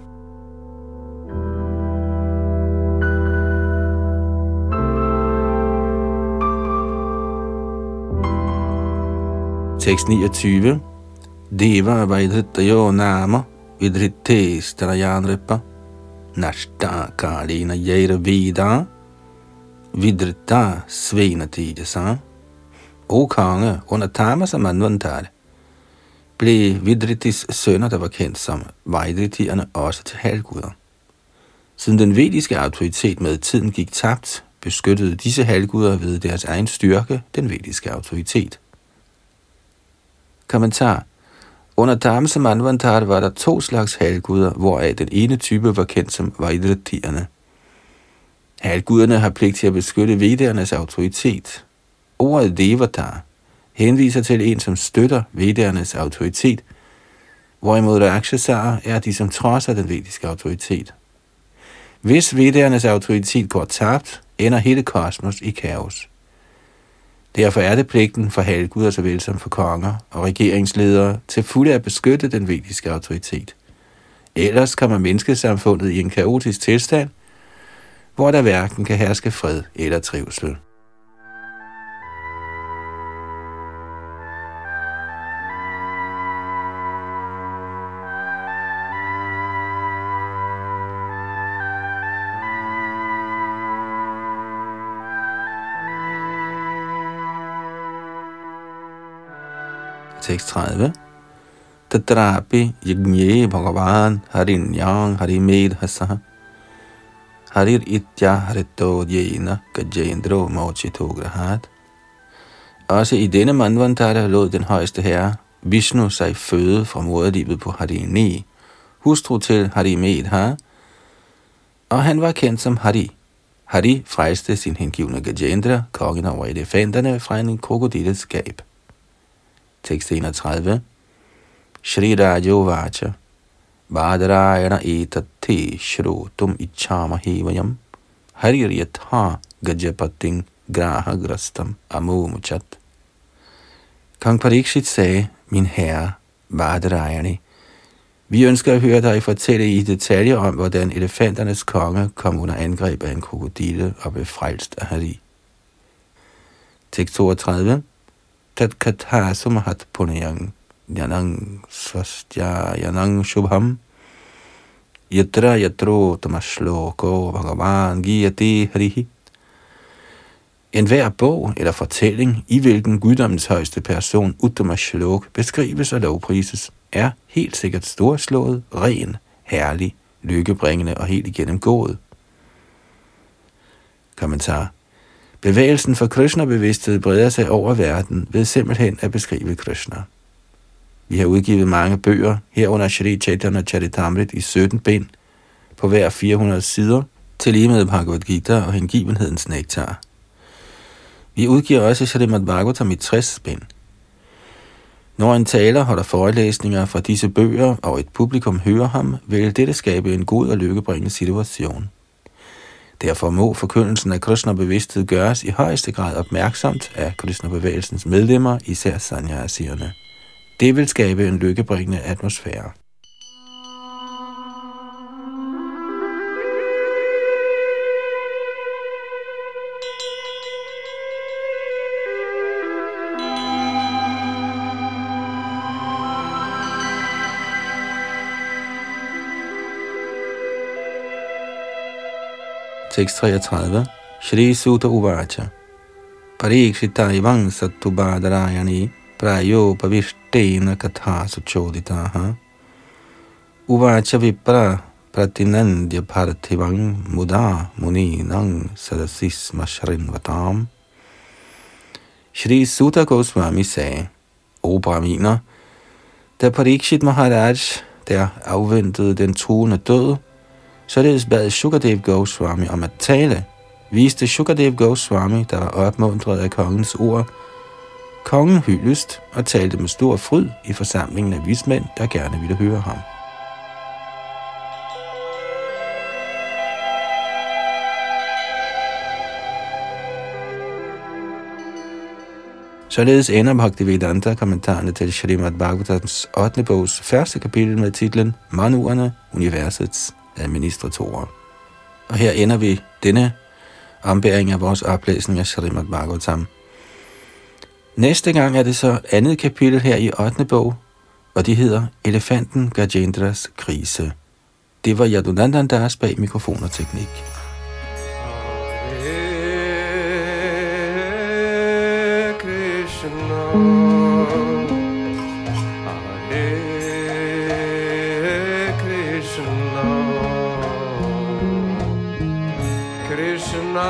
Tekst 29. Deva vaidritayo nama vidrite strayanripa nashta kalina jaira vida vidrita svenatidesa. O konge, under Tamasamandvantale blev Vidritis sønner, der var kendt som Vaidritierne, også til halvguder. Siden den vediske autoritet med tiden gik tabt, beskyttede disse halvguder ved deres egen styrke den vediske autoritet. Kommentar. Under Tamasamandvantar var der to slags halvguder, hvoraf den ene type var kendt som Vaidritierne. Halvguderne har pligt til at beskytte vedernes autoritet. Ordet devatar henviser til en, som støtter vedernes autoritet, hvorimod Raksasar er de, som trodser den vediske autoritet. Hvis vedernes autoritet går tabt, ender hele kosmos i kaos. Derfor er det pligten for halvguder såvel som for konger og regeringsledere til fulde at beskytte den vediske autoritet. Ellers kommer menneskesamfundet i en kaotisk tilstand, hvor der hverken kan herske fred eller trivsel. Tekst 30. Tatrapi yagnye bhagavan harinyang harimedhasa harir itya harito jena gajendro mochito grahat. Også i denne manvantara lod den højeste herre Vishnu sig føde fra moderlivet på Harini, hustru til Harimedha, og han var kendt som Hari. Hari frelste sin hengivne Gajendra, kongen over elefanterne, fra en krokodilles skab. Tekst 31. Shri Rajovacha Badarayana etatte shrotum ichamahevayam hariryatha gajapating grahagrastam amuchat. Kong Parikshit sagde, min herre Badarayani, vi ønsker at høre dig fortælle i detaljer om, hvordan elefanternes konge kom under angreb af en krokodille og blev frelst af Hari. Tekst 32. Tat katha sumahat punayang yanang svastya yanang shubham yatra yatro tamashloko bhagavan giyati harihi. En hver bog eller fortælling, i hvilken guddommens højeste person Uttamashlok beskrives og lovprises, er helt sikkert storslået, ren, herlig, lykkebringende og helt igennem gået. Kommentar. Bevægelsen for Krishna-bevidsthed breder sig over verden ved simpelthen at beskrive Krishna. Vi har udgivet mange bøger, herunder Shri Chaitanya Charitamrit i 17 bind, på hver 400 sider, til lige med Bhagavad Gita og hengivenhedens nektar. Vi udgiver også Srimad Bhagavatam i 60 bind. Når en taler holder forelæsninger fra disse bøger, og et publikum hører ham, vil dette skabe en god og lykkebringende situation. Derfor må forkyndelsen af Krishna-bevidsthed gøres i højeste grad opmærksomt af Krishna-bevægelsens medlemmer, især sannyasierne. Det vil skabe en lykkebringende atmosfære. Tekst 33. Shri Suta Uvacha Parikshita Ivang Sattu Badarayani Prayopavishtena Katha Suchoditaha Uvacha Vipra Pratinandya Parthivang Muda Muninang Sadasisma Shrinvatam. Shri Suta Goswami sagde, O Brahminer, da Parikshit Maharaj der afventede den truende død, således bad Shukadev Goswami om at tale, viste Shukadev Goswami, der var opmuntret af kongens ord, kongen hyldest og talte med stor fryd i forsamlingen af vismænd, der gerne ville høre ham. Således ender Bhaktivedanta kommentarerne til Srimad Bhagavatams 8. bogs første kapitel med titlen Manuerne, universets administratorer. Og her ender vi denne ombæring af vores oplæsning af Srimad Bhagavatam. Næste gang er det så andet kapitel her i 8. bog, og det hedder Elefanten Gajendras krise. Det var Yadunandana, der er bag mikrofon og teknik. Hare Krishna.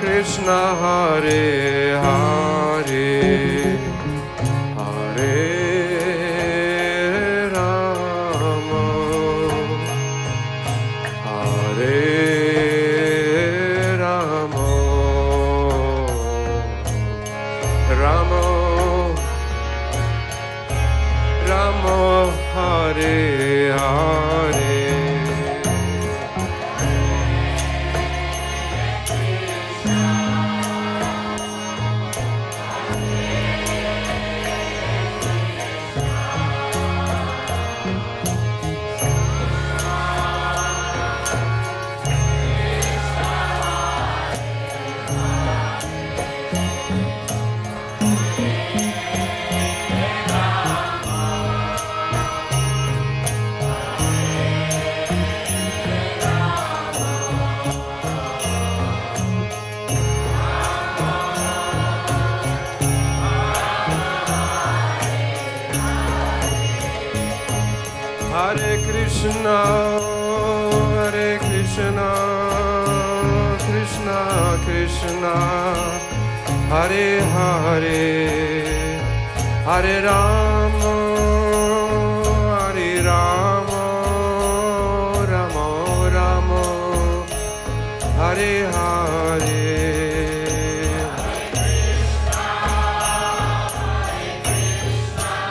Krishna Hare Hare Hare Rama Hare Rama Rama Rama Hare Hare. Hare Krishna, Krishna Krishna, Hare Hare, Hare Rama, Hare Rama, Rama Rama, Hare Hare.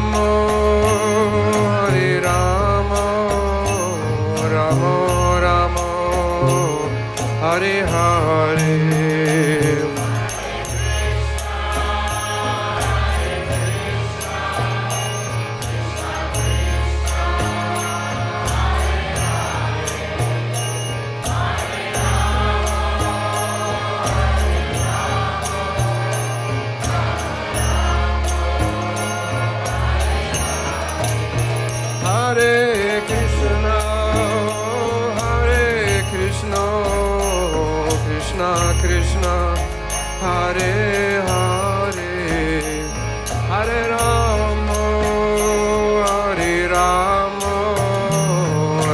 Hare Rama, Rama Rama, Hare Hare. Hare Hare, Hare Rama, Hare Rama,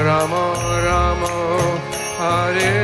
Rama Rama, Hare